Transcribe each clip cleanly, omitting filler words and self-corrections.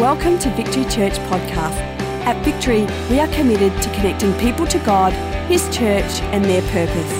Welcome to Victory Church Podcast. At Victory, we are committed to connecting people to God, His church and their purpose.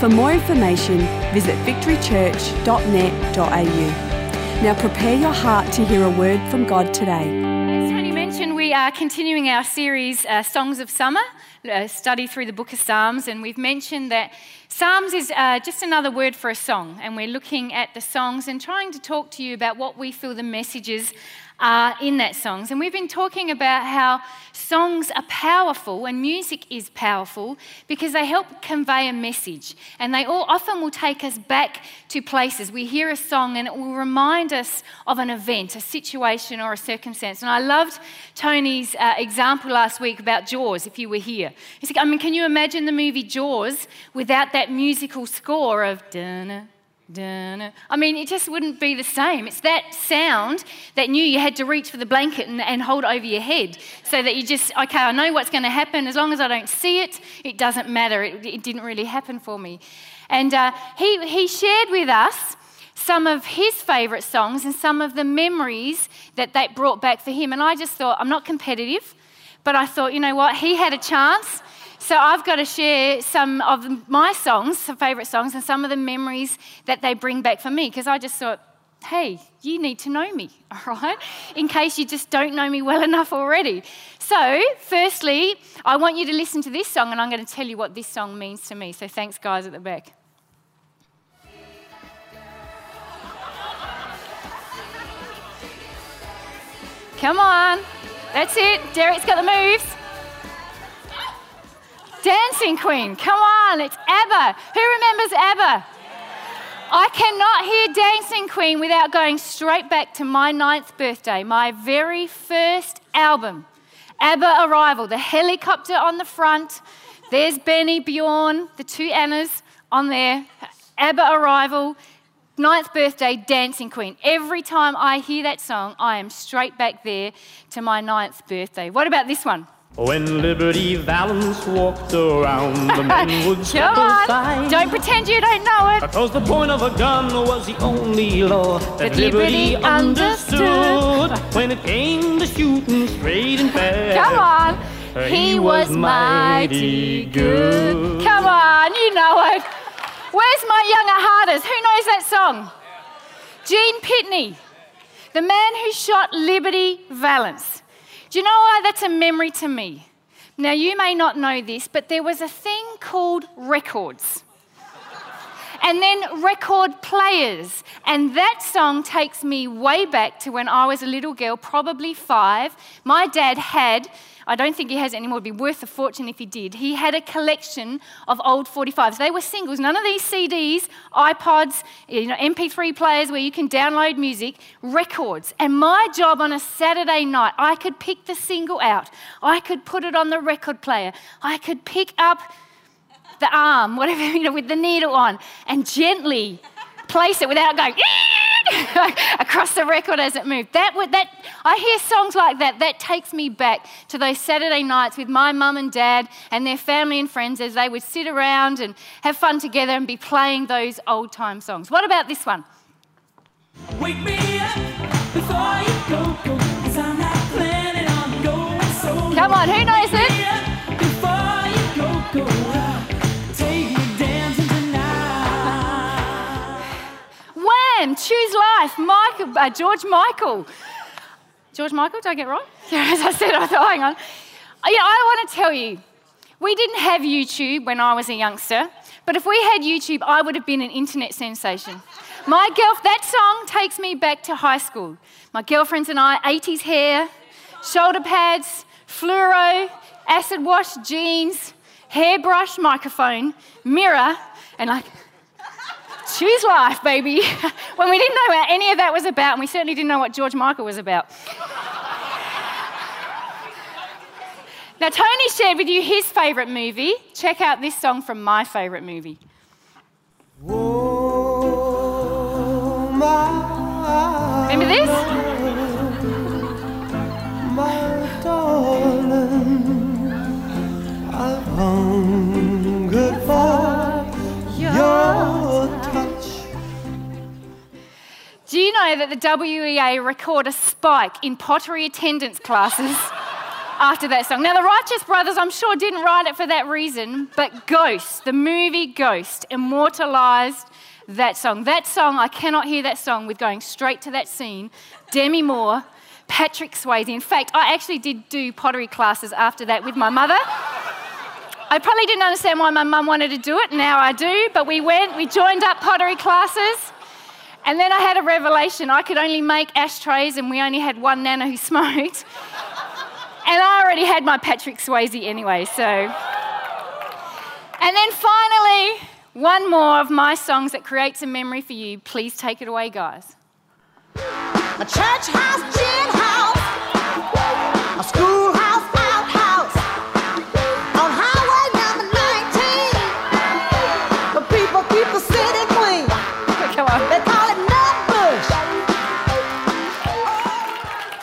For more information, visit victorychurch.net.au. Now prepare your heart to hear a word from God today. As Tony mentioned, we are continuing our series, Songs of Summer, a study through the book of Psalms, and we've mentioned that Psalms is just another word for a song, and we're looking at the songs and trying to talk to you about what we feel the messages are in that songs. And we've been talking about how songs are powerful and music is powerful because they help convey a message, and they all often will take us back to places. We hear a song and it will remind us of an event, a situation or a circumstance. And I loved Tony's example last week about Jaws, if you were here. He's like, I mean, can you imagine the movie Jaws without that musical score of dun-na? I mean, it just wouldn't be the same. It's that sound that knew you had to reach for the blanket and hold over your head so that you just, okay, I know what's going to happen. As long as I don't see it, it doesn't matter. It didn't really happen for me. And he shared with us some of his favourite songs and some of the memories that that brought back for him. And I just thought, I'm not competitive, but I thought, you know what, he had a chance. So I've got to share some of my songs, some favourite songs, and some of the memories that they bring back for me, because I just thought, hey, you need to know me, all right, in case you just don't know me well enough already. So, firstly, I want you to listen to this song, and I'm going to tell you what this song means to me. So thanks, guys at the back. Come on. That's it. Derek's got the moves. Dancing Queen, come on, it's ABBA. Who remembers ABBA? I cannot hear Dancing Queen without going straight back to my 9th birthday, my very first album, ABBA Arrival, the helicopter on the front, there's Benny, Bjorn, the two Annas on there, ABBA Arrival, 9th birthday, Dancing Queen. Every time I hear that song, I am straight back there to my 9th birthday. What about this one? When Liberty Valance walked around, the men would step aside. Don't pretend you don't know it. Because the point of a gun was the only law that Liberty understood. When it came to shooting straight and fair. Come on. He was mighty good. Come on, you know it. Where's my younger hearters? Who knows that song? Gene Pitney, the man who shot Liberty Valance. Do you know why that's a memory to me? Now, you may not know this, but there was a thing called records. And then record players. And that song takes me way back to when I was a little girl, probably 5. My dad had, I don't think he has anymore, it'd be worth a fortune if he did. He had a collection of old 45s. They were singles. None of these CDs, iPods, you know, MP3 players where you can download music, records. And my job on a Saturday night, I could pick the single out. I could put it on the record player. I could pick up the arm, whatever, you know, with the needle on, and gently place it without going across the record as it moved. I hear songs like that. That takes me back to those Saturday nights with my mum and dad and their family and friends as they would sit around and have fun together and be playing those old time songs. What about this one? Wake me up before you go, 'cause I'm not planning on going solo. Come on, who knows it? Wham! Choose Life, George Michael, did I get it right? Yeah, as I said, I thought, hang on. You know, I want to tell you, we didn't have YouTube when I was a youngster, but if we had YouTube, I would have been an internet sensation. That song takes me back to high school. My girlfriends and I, 80s hair, shoulder pads, fluoro, acid wash jeans, hairbrush, microphone, mirror, and like... Choose Life, baby. When we didn't know what any of that was about, and we certainly didn't know what George Michael was about. Now, Tony shared with you his favourite movie. Check out this song from my favourite movie. Oh, my. Remember this? My darling, I've hungered for your touch. Do you know say that the WEA record a spike in pottery attendance classes after that song. Now, the Righteous Brothers, I'm sure, didn't write it for that reason, but Ghost, the movie Ghost, immortalised that song. That song, I cannot hear that song with going straight to that scene. Demi Moore, Patrick Swayze. In fact, I actually did do pottery classes after that with my mother. I probably didn't understand why my mum wanted to do it. Now I do, but we joined up pottery classes. And then I had a revelation. I could only make ashtrays, and we only had one nana who smoked. And I already had my Patrick Swayze anyway, so. And then finally, one more of my songs that creates a memory for you. Please take it away, guys. A church house, gin house, a schoolhouse, outhouse, on highway number 19. The people keep the city clean. Come on. They call it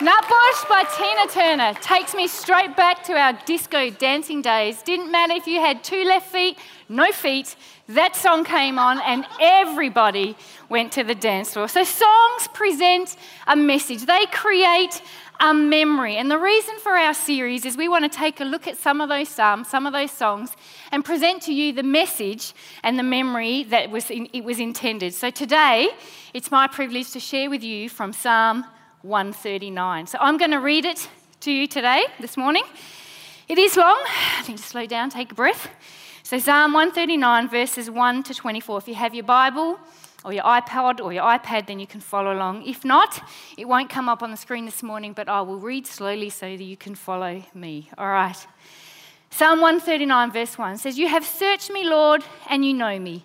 Nutbush. Nutbush by Tina Turner takes me straight back to our disco dancing days. Didn't matter if you had two left feet, no feet. That song came on and everybody went to the dance floor. So songs present a message. They create a memory. And the reason for our series is we want to take a look at some of those psalms, some of those songs, and present to you the message and the memory that it was intended. So today, it's my privilege to share with you from Psalm 139. So I'm going to read it to you today, this morning. It is long. I need to slow down, take a breath. So Psalm 139, verses 1 to 24. If you have your Bible or your iPod or your iPad, then you can follow along. If not, it won't come up on the screen this morning, but I will read slowly so that you can follow me. All right. Psalm 139, verse 1 says, "You have searched me, Lord, and you know me.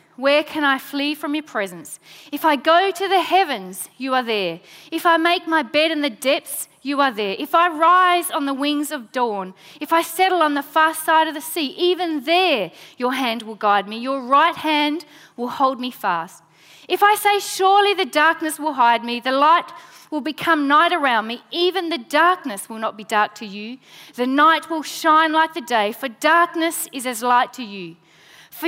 Where can I flee from your presence? If I go to the heavens, you are there. If I make my bed in the depths, you are there. If I rise on the wings of dawn, if I settle on the far side of the sea, even there your hand will guide me. Your right hand will hold me fast. If I say, surely the darkness will hide me, the light will become night around me, even the darkness will not be dark to you. The night will shine like the day, for darkness is as light to you. For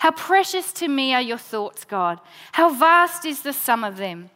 How precious to me are your thoughts, God. How vast is the sum of them.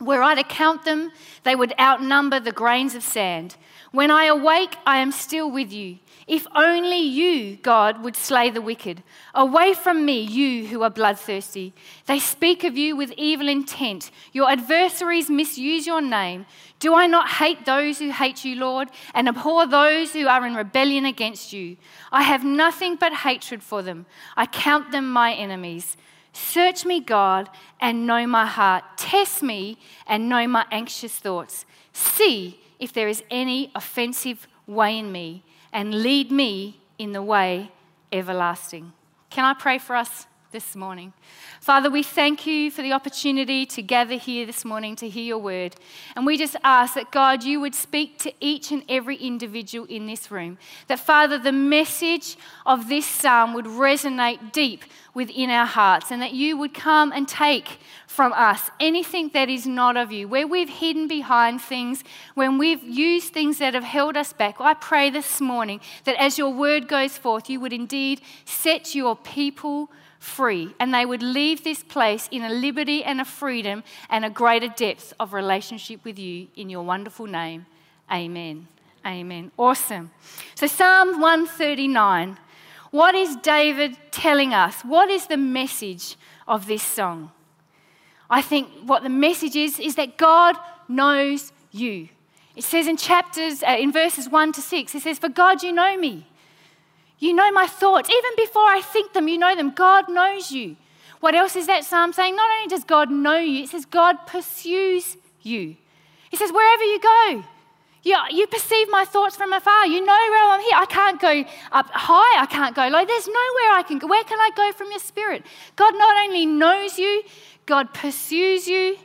Were I to count them, they would outnumber the grains of sand. When I awake, I am still with you. If only you, God, would slay the wicked. Away from me, you who are bloodthirsty. They speak of you with evil intent. Your adversaries misuse your name. Do I not hate those who hate you, Lord, and abhor those who are in rebellion against you? I have nothing but hatred for them. I count them my enemies. Search me, God, and know my heart. Test me and know my anxious thoughts. See if there is any offensive way in me, and lead me in the way everlasting." Can I pray for us this morning? Father, we thank you for the opportunity to gather here this morning to hear your word. And we just ask that, God, you would speak to each and every individual in this room. That, Father, the message of this psalm would resonate deep within our hearts, and that you would come and take from us anything that is not of you, where we've hidden behind things, when we've used things that have held us back. I pray this morning that as your word goes forth, you would indeed set your people free, and they would leave this place in a liberty and a freedom and a greater depth of relationship with you in your wonderful name. Amen. Amen. Awesome. So Psalm 139. What is David telling us? What is the message of this song? I think what the message is that God knows you. It says in verses 1 to 6, it says, "For God, you know me. You know my thoughts. Even before I think them, you know them. God knows you. What else is that psalm saying? Not only does God know you, it says God pursues you. He says, wherever you go, you perceive my thoughts from afar. You know where I'm here. I can't go up high. I can't go low. There's nowhere I can go. Where can I go from your spirit? God not only knows you, God pursues you.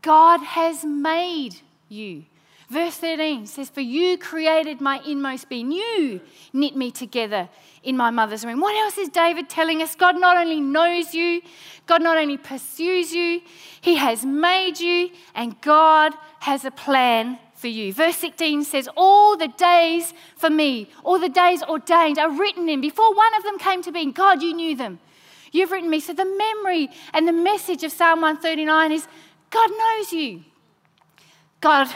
God has made you. Verse 13 says, for you created my inmost being. You knit me together in my mother's womb. What else is David telling us? God not only knows you, God not only pursues you, he has made you, and God has a plan for you. Verse 16 says, all the days for me, all the days ordained are written in. Before one of them came to being, God, you knew them. You've written me. So the memory and the message of Psalm 139 is God knows you. God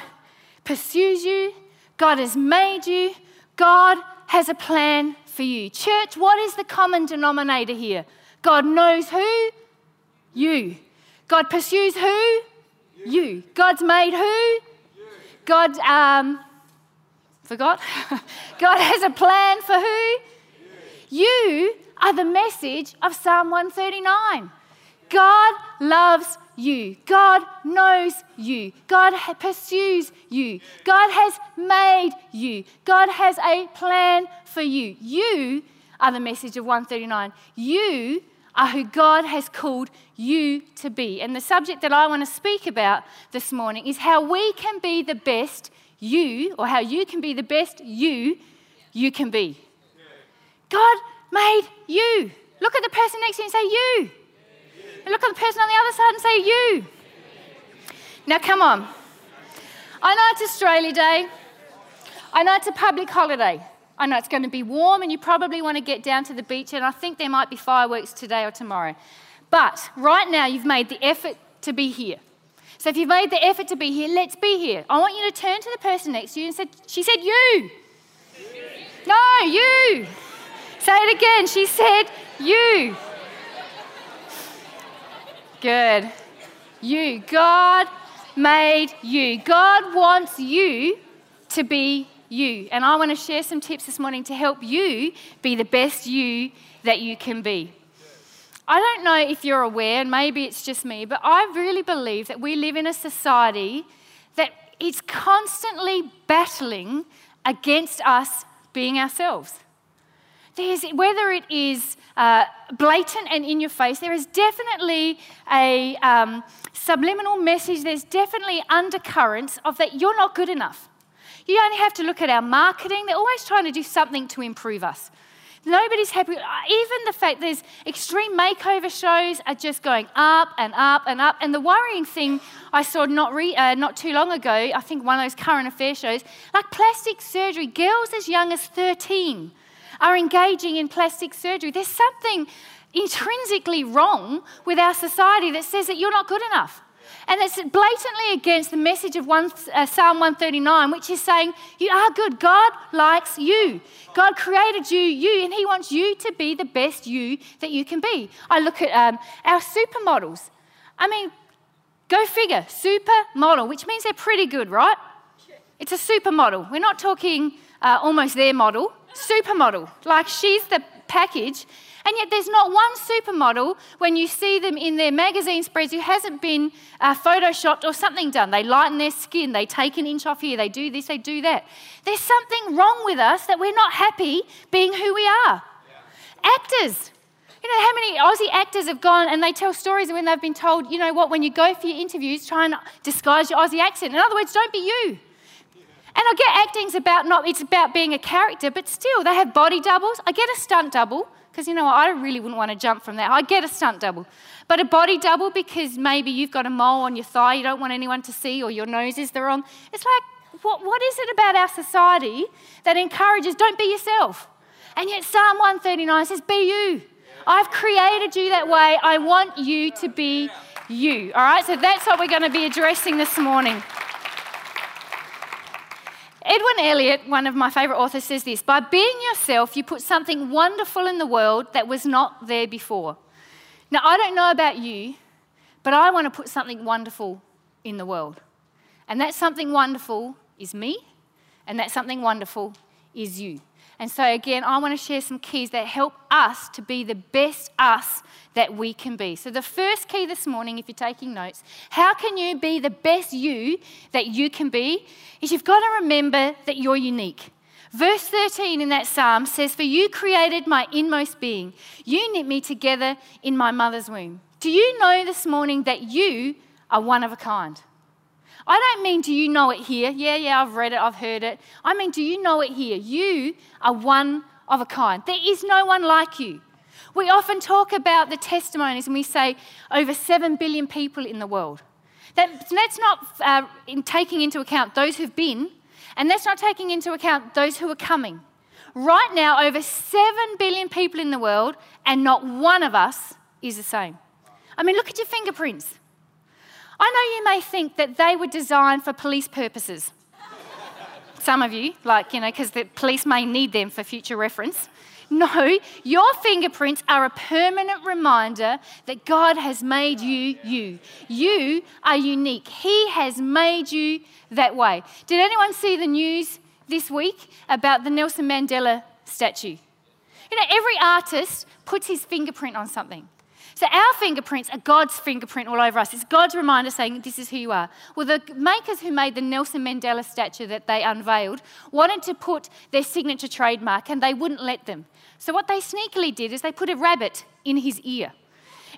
pursues you, God has made you, God has a plan for you. Church, what is the common denominator here? God knows who? You. God pursues who? You. God's made who? You. God, forgot? God has a plan for who? You. You are the message of Psalm 139. God loves you. God knows you. God pursues you. God has made you. God has a plan for you. You are the message of 139. You are who God has called you to be. And the subject that I want to speak about this morning is how we can be the best you, or how you can be the best you can be. God made you. Look at the person next to you and say, you. And look at the person on the other side and say, you. Now, come on. I know it's Australia Day. I know it's a public holiday. I know it's going to be warm and you probably want to get down to the beach, and I think there might be fireworks today or tomorrow. But right now, you've made the effort to be here. So if you've made the effort to be here, let's be here. I want you to turn to the person next to you and say, she said, you. No, you. Say it again. She said, you. Good. You. God made you. God wants you to be you. And I want to share some tips this morning to help you be the best you that you can be. I don't know if you're aware, and maybe it's just me, but I really believe that we live in a society that is constantly battling against us being ourselves. Whether it is blatant and in your face, there is definitely a subliminal message. There's definitely undercurrents of that you're not good enough. You only have to look at our marketing. They're always trying to do something to improve us. Nobody's happy. Even the fact there's extreme makeover shows are just going up and up and up. And the worrying thing I saw not too long ago, I think one of those current affair shows, like plastic surgery, girls as young as 13 are engaging in plastic surgery. There's something intrinsically wrong with our society that says that you're not good enough. And it's blatantly against the message of Psalm 139, which is saying, you are good. God likes you. God created you, and he wants you to be the best you that you can be. I look at our supermodels. I mean, go figure, supermodel, which means they're pretty good, right? It's a supermodel. We're not talking almost their model. Supermodel, like she's the package, and yet there's not one supermodel when you see them in their magazine spreads who hasn't been photoshopped or something done. They lighten their skin, they take an inch off here, they do this, they do that. There's something wrong with us that we're not happy being who we are. Yeah. Actors. You know how many Aussie actors have gone and they tell stories when they've been told, you know what, when you go for your interviews, try and disguise your Aussie accent. In other words, don't be you. And I get acting's it's about being a character, but still, they have body doubles. I get a stunt double, because you know what, I really wouldn't want to jump from that. I get a stunt double. But a body double, because maybe you've got a mole on your thigh you don't want anyone to see, or your nose is the wrong. It's like, what is it about our society that encourages, don't be yourself? And yet Psalm 139 says, be you. I've created you that way. I want you to be you. All right, so that's what we're going to be addressing this morning. Edwin Elliott, one of my favourite authors, says this: by being yourself, you put something wonderful in the world that was not there before. Now, I don't know about you, but I want to put something wonderful in the world. And that something wonderful is me, and that something wonderful is you. And so again, I want to share some keys that help us to be the best us that we can be. So the first key this morning, if you're taking notes, how can you be the best you that you can be, is you've got to remember that you're unique. Verse 13 in that psalm says, "For you created my inmost being. You knit me together in my mother's womb." Do you know this morning that you are one of a kind? I don't mean do you know it here. Yeah, I've read it, I've heard it. I mean, do you know it here? You are one of a kind. There is no one like you. We often talk about the testimonies and we say over 7 billion people in the world. That's not taking into account those who've been, and that's not taking into account those who are coming. Right now, over 7 billion people in the world, and not one of us is the same. I mean, look at your fingerprints. I know you may think that they were designed for police purposes. Some of you, because the police may need them for future reference. No, your fingerprints are a permanent reminder that God has made you, you. You are unique. He has made you that way. Did anyone see the news this week about the Nelson Mandela statue? Every artist puts his fingerprint on something. So our fingerprints are God's fingerprint all over us. It's God's reminder saying, this is who you are. Well, the makers who made the Nelson Mandela statue that they unveiled wanted to put their signature trademark, and they wouldn't let them. So what they sneakily did is they put a rabbit in his ear.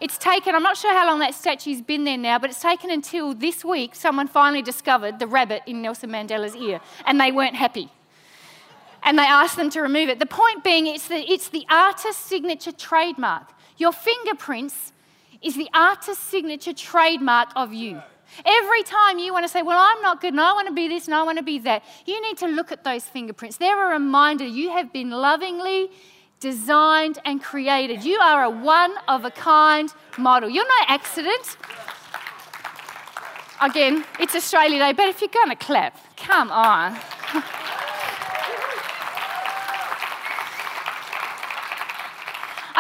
It's taken, I'm not sure how long that statue's been there now, but it's taken until this week someone finally discovered the rabbit in Nelson Mandela's ear, and they weren't happy. And they asked them to remove it. The point being, it's the artist's signature trademark. Your fingerprints is the artist's signature trademark of you. Every time you want to say, well, I'm not good, and I want to be this, and I want to be that, you need to look at those fingerprints. They're a reminder you have been lovingly designed and created. You are a one-of-a-kind model. You're no accident. Again, it's Australia Day, but if you're going to clap, come on.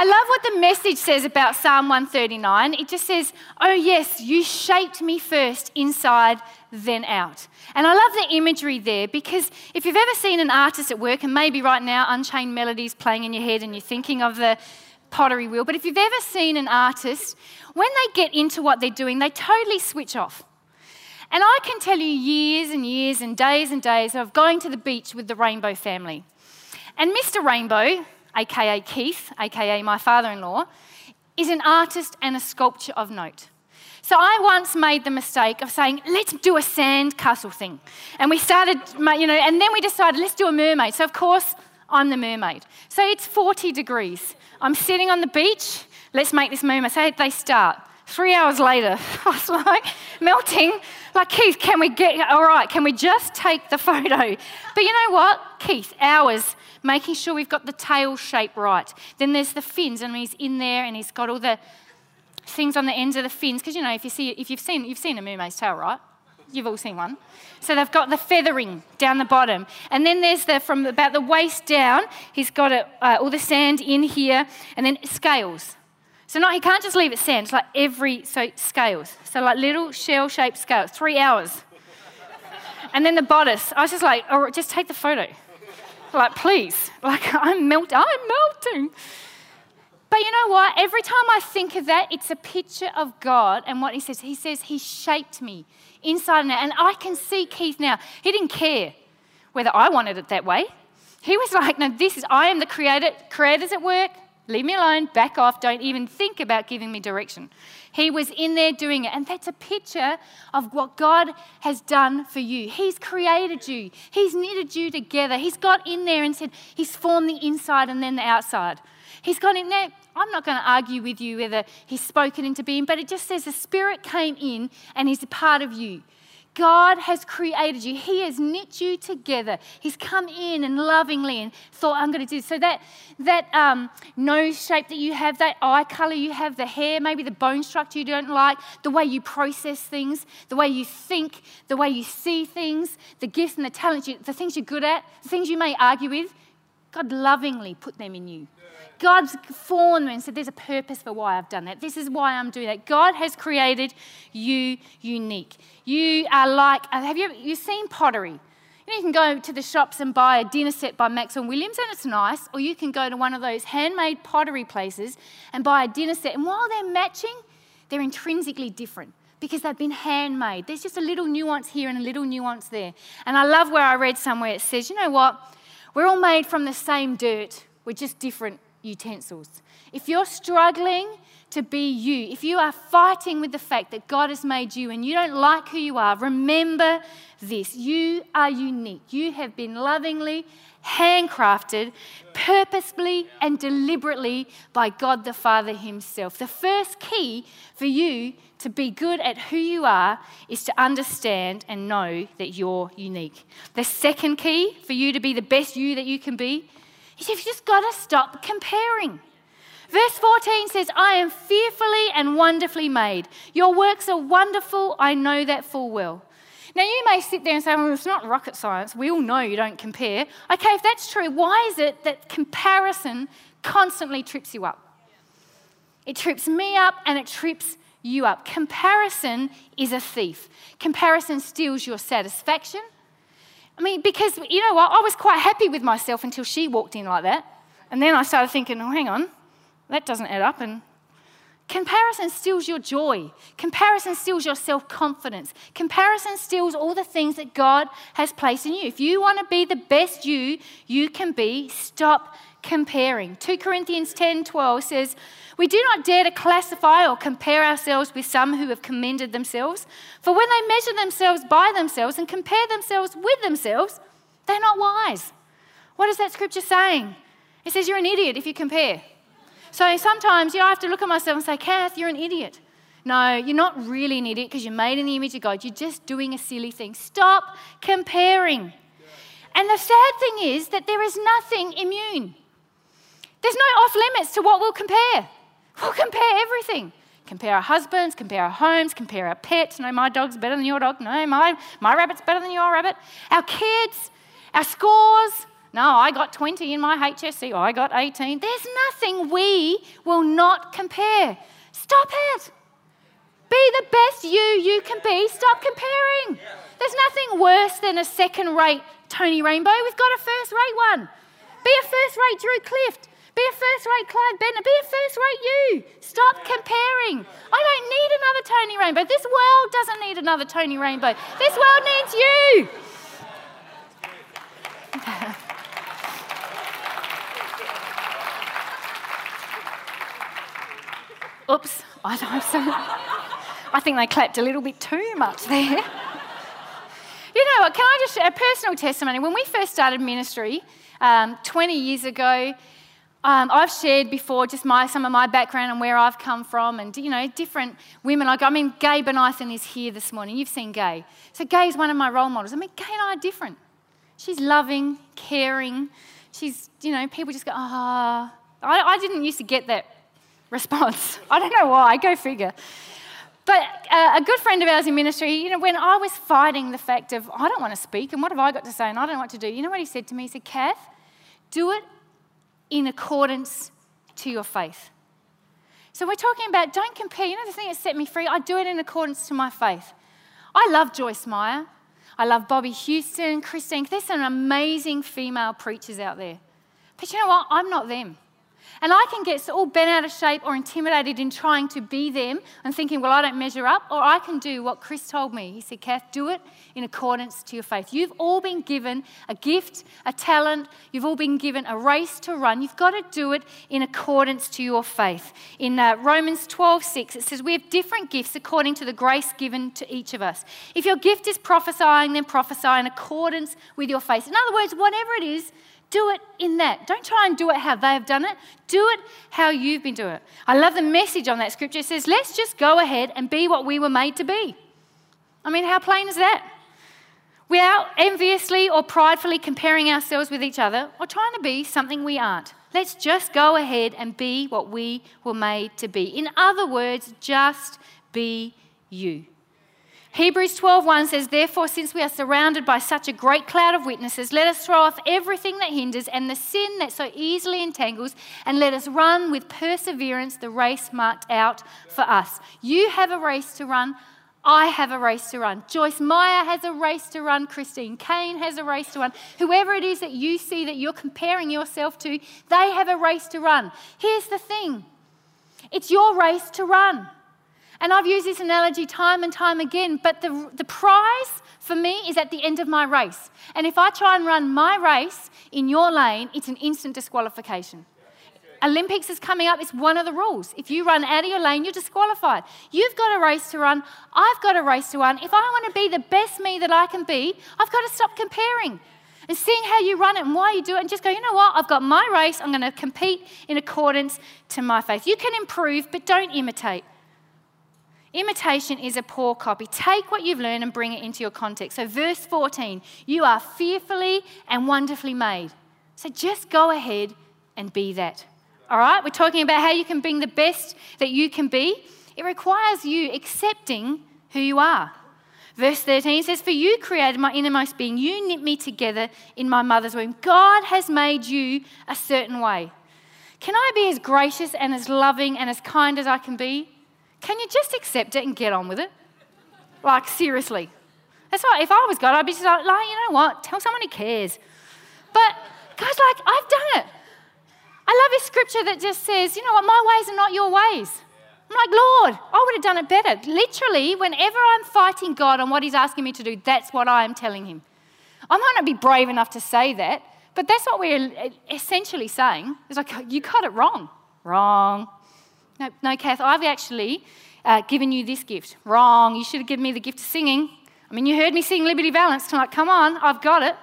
I love what the Message says about Psalm 139. It just says, "Oh yes, you shaped me first inside, then out." And I love the imagery there, because if you've ever seen an artist at work, and maybe right now Unchained Melody's playing in your head and you're thinking of the pottery wheel, but if you've ever seen an artist, when they get into what they're doing, they totally switch off. And I can tell you years and years and days of going to the beach with the Rainbow family. And Mr. Rainbow, aka Keith, aka my father-in-law, is an artist and a sculptor of note. So I once made the mistake of saying, let's do a sand castle thing. And we started, and then we decided, let's do a mermaid. So of course, I'm the mermaid. So it's 40 degrees. I'm sitting on the beach, let's make this mermaid. So they start. 3 hours later, I was melting. Keith, can we just take the photo? But you know what? Keith, hours making sure we've got the tail shape right. Then there's the fins, and he's in there, and he's got all the things on the ends of the fins. Because, you've seen a mermaid's tail, right? You've all seen one. So they've got the feathering down the bottom. And then there's from about the waist down, he's got all the sand in here, and then scales. So he can't just leave it sand, it's scales. So little shell-shaped scales, 3 hours. And then the bodice, I was just just take the photo. Please, I'm melting. But you know what? Every time I think of that, it's a picture of God and what he says. He says, he shaped me inside and out. And I can see Keith now. He didn't care whether I wanted it that way. He was no, I am the creator, creator's at work. Leave me alone, back off, don't even think about giving me direction. He was in there doing it. And that's a picture of what God has done for you. He's created you. He's knitted you together. He's got in there and said, he's formed the inside and then the outside. He's got in there. I'm not going to argue with you whether he's spoken into being, but it just says the Spirit came in and he's a part of you. God has created you. He has knit you together. He's come in and lovingly and thought, I'm going to do this. So that nose shape that you have, that eye colour you have, the hair, maybe the bone structure you don't like, the way you process things, the way you think, the way you see things, the gifts and the talents, the things you're good at, the things you may argue with, God lovingly put them in you. God's formed them and said, there's a purpose for why I've done that. This is why I'm doing that. God has created you unique. You are have you seen pottery? You know, you can go to the shops and buy a dinner set by Maxwell Williams, and it's nice. Or you can go to one of those handmade pottery places and buy a dinner set. And while they're matching, they're intrinsically different because they've been handmade. There's just a little nuance here and a little nuance there. And I love where I read somewhere it says, you know what? We're all made from the same dirt. We're just different utensils. If you're struggling to be you, if you are fighting with the fact that God has made you and you don't like who you are, remember this. You are unique. You have been lovingly handcrafted, purposefully and deliberately by God the Father himself. The first key for you to be good at who you are is to understand and know that you're unique. The second key for you to be the best you that you can be is you've just got to stop comparing. Verse 14 says, I am fearfully and wonderfully made. Your works are wonderful. I know that full well. Now, you may sit there and say, well, it's not rocket science. We all know you don't compare. Okay, if that's true, why is it that comparison constantly trips you up? It trips me up and it trips you up. Comparison is a thief. Comparison steals your satisfaction. I mean, because, you know what, I was quite happy with myself until she walked in like that. And then I started thinking, oh, hang on. That doesn't add up. And comparison steals your joy. Comparison steals your self-confidence. Comparison steals all the things that God has placed in you. If you want to be the best you you can be, stop comparing. 2 Corinthians 10:12 says, we do not dare to classify or compare ourselves with some who have commended themselves. For when they measure themselves by themselves and compare themselves with themselves, they're not wise. What is that scripture saying? It says you're an idiot if you compare. So sometimes, you know, I have to look at myself and say, Kath, you're an idiot. No, you're not really an idiot because you're made in the image of God. You're just doing a silly thing. Stop comparing. And the sad thing is that there is nothing immune. There's no off limits to what we'll compare. We'll compare everything. Compare our husbands, compare our homes, compare our pets. No, my dog's better than your dog. No, my rabbit's better than your rabbit. Our kids, our scores. No, I got 20 in my HSC. I got 18. There's nothing we will not compare. Stop it. Be the best you can be. Stop comparing. There's nothing worse than a second-rate Tony Rainbow. We've got a first-rate one. Be a first-rate Drew Clift. Be a first-rate Clive Bennett. Be a first-rate you. Stop comparing. I don't need another Tony Rainbow. This world doesn't need another Tony Rainbow. This world needs you. Oops, I think they clapped a little bit too much there. You know what, can I just share a personal testimony? When we first started ministry 20 years ago, I've shared before just some of my background and where I've come from and, you know, different women. Gay Benithan is here this morning. You've seen Gay. So Gay's one of my role models. Gay and I are different. She's loving, caring. She's, you know, people just go, ah. Oh. I didn't used to get that response. I don't know why, go figure. But a good friend of ours in ministry, you know, when I was fighting the fact of I don't want to speak and what have I got to say and I don't know what to do, you know what he said to me? He said, Kath, do it in accordance to your faith. So we're talking about don't compare. You know the thing that set me free? I do it in accordance to my faith. I love Joyce Meyer. I love Bobby Houston, Christine. There's some amazing female preachers out there. But you know what? I'm not them. And I can get all bent out of shape or intimidated in trying to be them and thinking, well, I don't measure up, or I can do what Chris told me. He said, Kath, do it in accordance to your faith. You've all been given a gift, a talent. You've all been given a race to run. You've got to do it in accordance to your faith. In Romans 12:6, it says, we have different gifts according to the grace given to each of us. If your gift is prophesying, then prophesy in accordance with your faith. In other words, whatever it is, do it in that. Don't try and do it how they have done it. Do it how you've been doing it. I love the message on that scripture. It says, let's just go ahead and be what we were made to be. How plain is that? Without enviously or pridefully comparing ourselves with each other or trying to be something we aren't. Let's just go ahead and be what we were made to be. In other words, just be you. Hebrews 12:1 says, therefore, since we are surrounded by such a great cloud of witnesses, let us throw off everything that hinders and the sin that so easily entangles, and let us run with perseverance the race marked out for us. You have a race to run. I have a race to run. Joyce Meyer has a race to run. Christine Kane has a race to run. Whoever it is that you see that you're comparing yourself to, they have a race to run. Here's the thing. It's your race to run. And I've used this analogy time and time again, but the prize for me is at the end of my race. And if I try and run my race in your lane, it's an instant disqualification. Olympics is coming up. It's one of the rules. If you run out of your lane, you're disqualified. You've got a race to run. I've got a race to run. If I want to be the best me that I can be, I've got to stop comparing and seeing how you run it and why you do it and just go, you know what, I've got my race. I'm going to compete in accordance to my faith. You can improve, but don't imitate. Imitation is a poor copy. Take what you've learned and bring it into your context. So verse 14, you are fearfully and wonderfully made. So just go ahead and be that. All right, we're talking about how you can bring the best that you can be. It requires you accepting who you are. Verse 13 says, for you created my innermost being. You knit me together in my mother's womb. God has made you a certain way. Can I be as gracious and as loving and as kind as I can be? Can you just accept it and get on with it? Like, seriously. That's why if I was God, I'd be just like, you know what? Tell someone who cares. But God's like, I've done it. I love this scripture that just says, you know what, my ways are not your ways. I'm like, Lord, I would have done it better. Literally, whenever I'm fighting God on what he's asking me to do, that's what I am telling him. I might not be brave enough to say that, but that's what we're essentially saying. It's like, you got it wrong. Wrong. No, Kath, I've actually given you this gift. Wrong. You should have given me the gift of singing. I mean, you heard me sing Liberty Valance tonight. Come on, I've got it.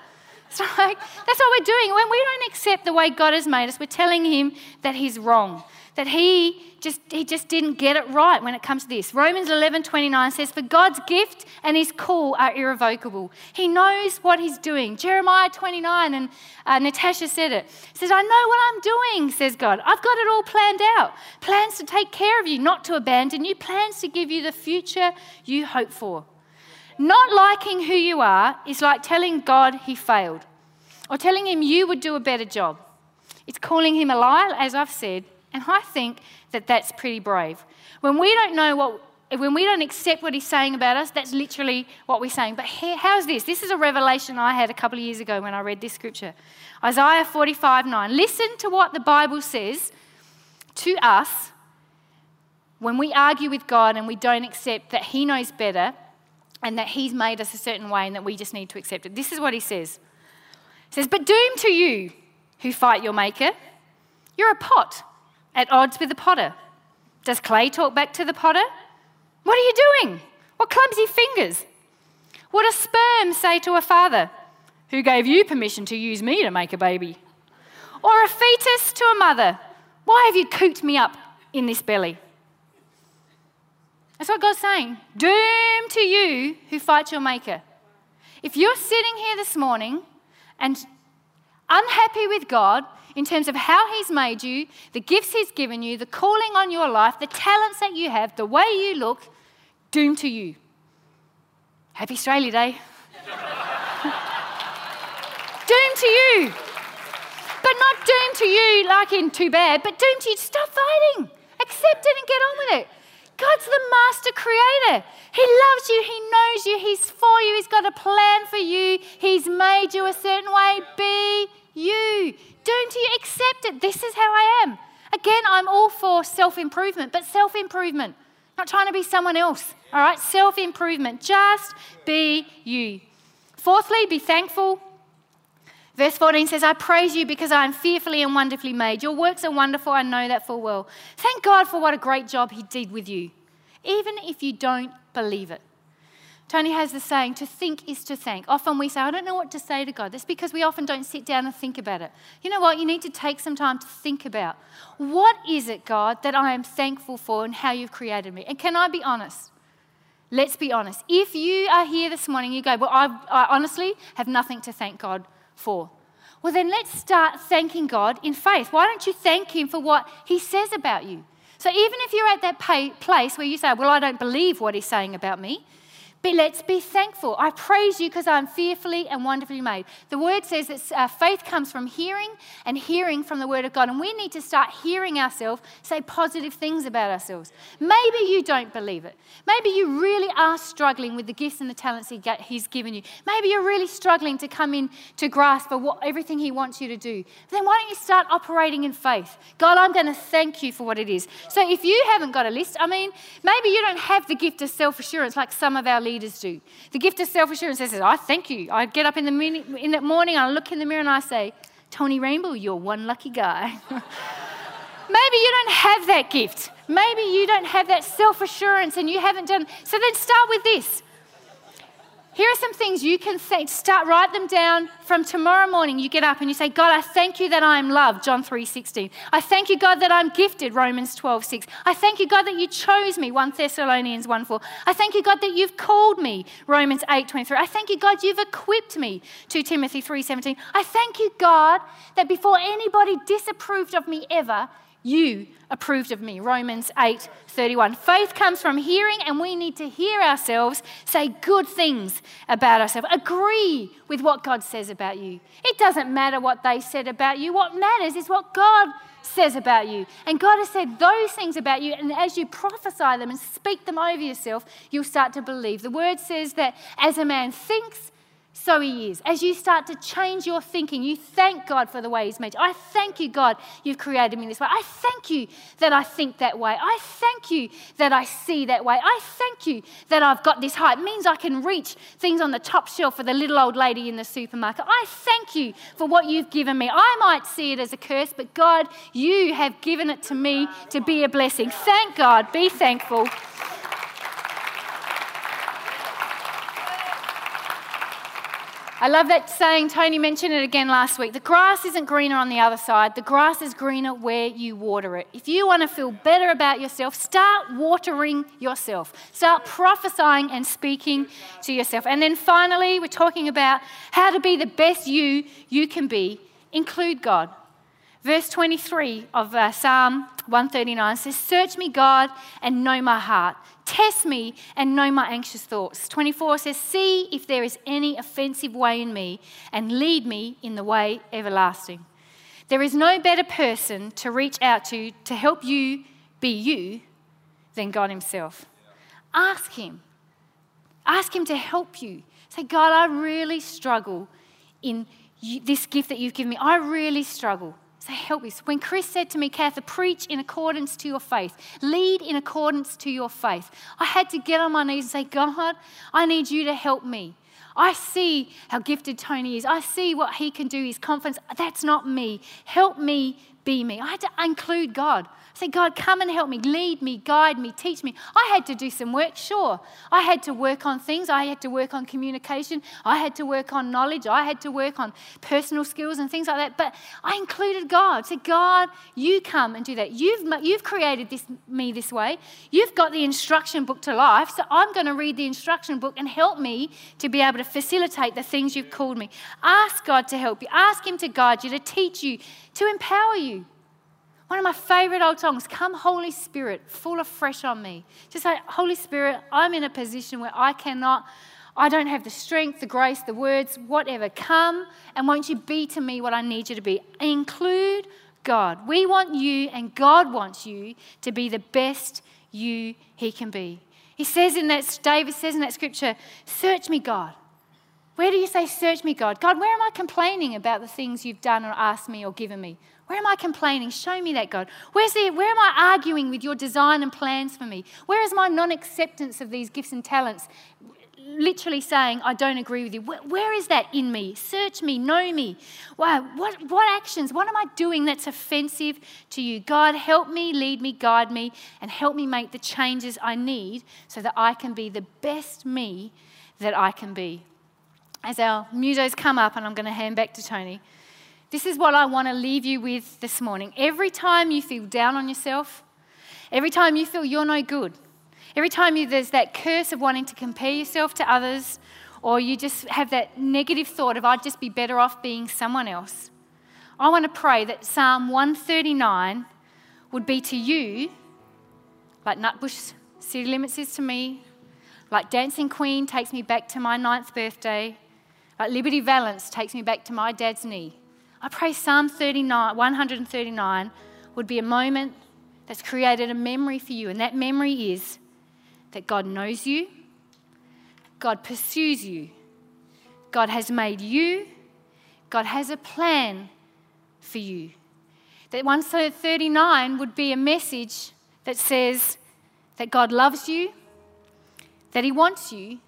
So that's what we're doing. When we don't accept the way God has made us, we're telling him that he's wrong, that he just didn't get it right when it comes to this. Romans 11:29 says, for God's gift and his call are irrevocable. He knows what he's doing. Jeremiah 29, and Natasha said it. It says, I know what I'm doing, says God. I've got it all planned out. Plans to take care of you, not to abandon you. Plans to give you the future you hope for. Not liking who you are is like telling God he failed or telling him you would do a better job. It's calling him a liar, as I've said, and I think that that's pretty brave. When we don't accept what he's saying about us, that's literally what we're saying. But how's this? This is a revelation I had a couple of years ago when I read this scripture. Isaiah 45:9. Listen to what the Bible says to us when we argue with God and we don't accept that he knows better and that he's made us a certain way and that we just need to accept it. This is what he says. He says, but doom to you who fight your maker. You're a pot at odds with the potter. Does clay talk back to the potter? What are you doing? What clumsy fingers? Would a sperm say to a father, who gave you permission to use me to make a baby? Or a fetus to a mother, why have you cooped me up in this belly? That's what God's saying. Doom to you who fight your maker. If you're sitting here this morning and unhappy with God in terms of how he's made you, the gifts he's given you, the calling on your life, the talents that you have, the way you look, doom to you. Happy Australia Day. Doom to you. But not doom to you like in too bad, but doom to you. Stop fighting. Accept it and get on with it. God's the master creator. He loves you. He knows you. He's for you. He's got a plan for you. He's made you a certain way. Be you. Don't you accept it? This is how I am. Again, I'm all for self-improvement, but self-improvement. Not trying to be someone else, all right? Self-improvement. Just be you. Fourthly, be thankful. Verse 14 says, I praise you because I am fearfully and wonderfully made. Your works are wonderful. I know that full well. Thank God for what a great job he did with you, even if you don't believe it. Tony has the saying, to think is to thank. Often we say, I don't know what to say to God. That's because we often don't sit down and think about it. You know what? You need to take some time to think about, what is it, God, that I am thankful for and how you've created me? And can I be honest? Let's be honest. If you are here this morning, you go, well, I honestly have nothing to thank God for. Well, then let's start thanking God in faith. Why don't you thank him for what he says about you? So even if you're at that place where you say, well, I don't believe what he's saying about me, let's be thankful. I praise you because I'm fearfully and wonderfully made. The word says that faith comes from hearing and hearing from the word of God. And we need to start hearing ourselves say positive things about ourselves. Maybe you don't believe it. Maybe you really are struggling with the gifts and the talents He's given you. Maybe you're really struggling to come in to grasp everything He wants you to do. Then why don't you start operating in faith? God, I'm going to thank you for what it is. So if you haven't got a list, maybe you don't have the gift of self-assurance like some of our leaders do. The gift of self-assurance says, I thank you. I get up in the morning, I look in the mirror and I say, Tony Rainbow, you're one lucky guy. Maybe you don't have that gift. Maybe you don't have that self-assurance and you haven't done. So then start with this. Here are some things you can say. Start, write them down. From tomorrow morning, you get up and you say, God, I thank you that I am loved, John 3:16. I thank you, God, that I'm gifted, Romans 12:6. I thank you, God, that you chose me, 1 Thessalonians 1:4. I thank you, God, that you've called me, Romans 8:23. I thank you, God, you've equipped me, 2 Timothy 3:17. I thank you, God, that before anybody disapproved of me ever, you approved of me, Romans 8:31. Faith comes from hearing, and we need to hear ourselves say good things about ourselves. Agree with what God says about you. It doesn't matter what they said about you. What matters is what God says about you. And God has said those things about you, and as you prophesy them and speak them over yourself, you'll start to believe. The word says that as a man thinks, so he is. As you start to change your thinking, you thank God for the way He's made you. I thank you, God, you've created me this way. I thank you that I think that way. I thank you that I see that way. I thank you that I've got this height. It means I can reach things on the top shelf for the little old lady in the supermarket. I thank you for what you've given me. I might see it as a curse, but God, you have given it to me to be a blessing. Thank God. Be thankful. I love that saying. Tony mentioned it again last week. The grass isn't greener on the other side. The grass is greener where you water it. If you want to feel better about yourself, start watering yourself. Start prophesying and speaking to yourself. And then finally, we're talking about how to be the best you can be. Include God. Verse 23 of Psalm 139 says, search me, God, and know my heart. Test me and know my anxious thoughts. 24 says, see if there is any offensive way in me and lead me in the way everlasting. There is no better person to reach out to help you be you than God Himself. Yeah. Ask Him. Ask Him to help you. Say, God, I really struggle in this gift that you've given me. I really struggle. So help me. When Chris said to me, Katha, preach in accordance to your faith. Lead in accordance to your faith. I had to get on my knees and say, God, I need you to help me. I see how gifted Tony is. I see what he can do, his confidence. That's not me. Help me be me. I had to include God. I said, God, come and help me. Lead me, guide me, teach me. I had to do some work, sure. I had to work on things. I had to work on communication. I had to work on knowledge. I had to work on personal skills and things like that. But I included God. I said, God, you come and do that. You've created me this way. You've got the instruction book to life, so I'm going to read the instruction book and help me to be able to facilitate the things you've called me. Ask God to help you. Ask Him to guide you, to teach you, to empower you. One of my favourite old songs, come Holy Spirit, fall afresh on me. Just like, Holy Spirit, I'm in a position where I don't have the strength, the grace, the words, whatever. Come and won't you be to me what I need you to be. Include God. We want you and God wants you to be the best you He can be. David says in that scripture, search me, God. Where do you say, search me, God? God, where am I complaining about the things you've done or asked me or given me? Where am I complaining? Show me that, God. Where am I arguing with your design and plans for me? Where is my non-acceptance of these gifts and talents? Literally saying, I don't agree with you. Where is that in me? Search me, know me. Wow, what actions, what am I doing that's offensive to you? God, help me, lead me, guide me, and help me make the changes I need so that I can be the best me that I can be. As our musos come up, and I'm going to hand back to Tony, this is what I want to leave you with this morning. Every time you feel down on yourself, every time you feel you're no good, every time there's that curse of wanting to compare yourself to others, or you just have that negative thought of, I'd just be better off being someone else, I want to pray that Psalm 139 would be to you like Nutbush City Limits is to me, Like Dancing Queen takes me back to my 9th birthday. Like Liberty Valance takes me back to my dad's knee. I pray Psalm 139 would be a moment that's created a memory for you. And that memory is that God knows you, God pursues you, God has made you, God has a plan for you. That 139 would be a message that says that God loves you, that He wants you,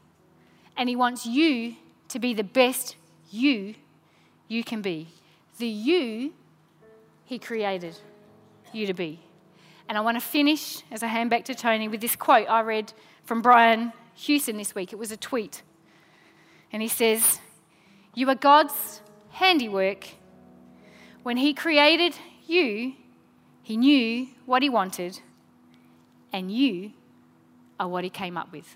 and He wants you to be the best you can be. The you He created you to be. And I want to finish, as I hand back to Tony, with this quote I read from Brian Houston this week. It was a tweet. And he says, "You are God's handiwork. When He created you, He knew what He wanted, and you are what He came up with."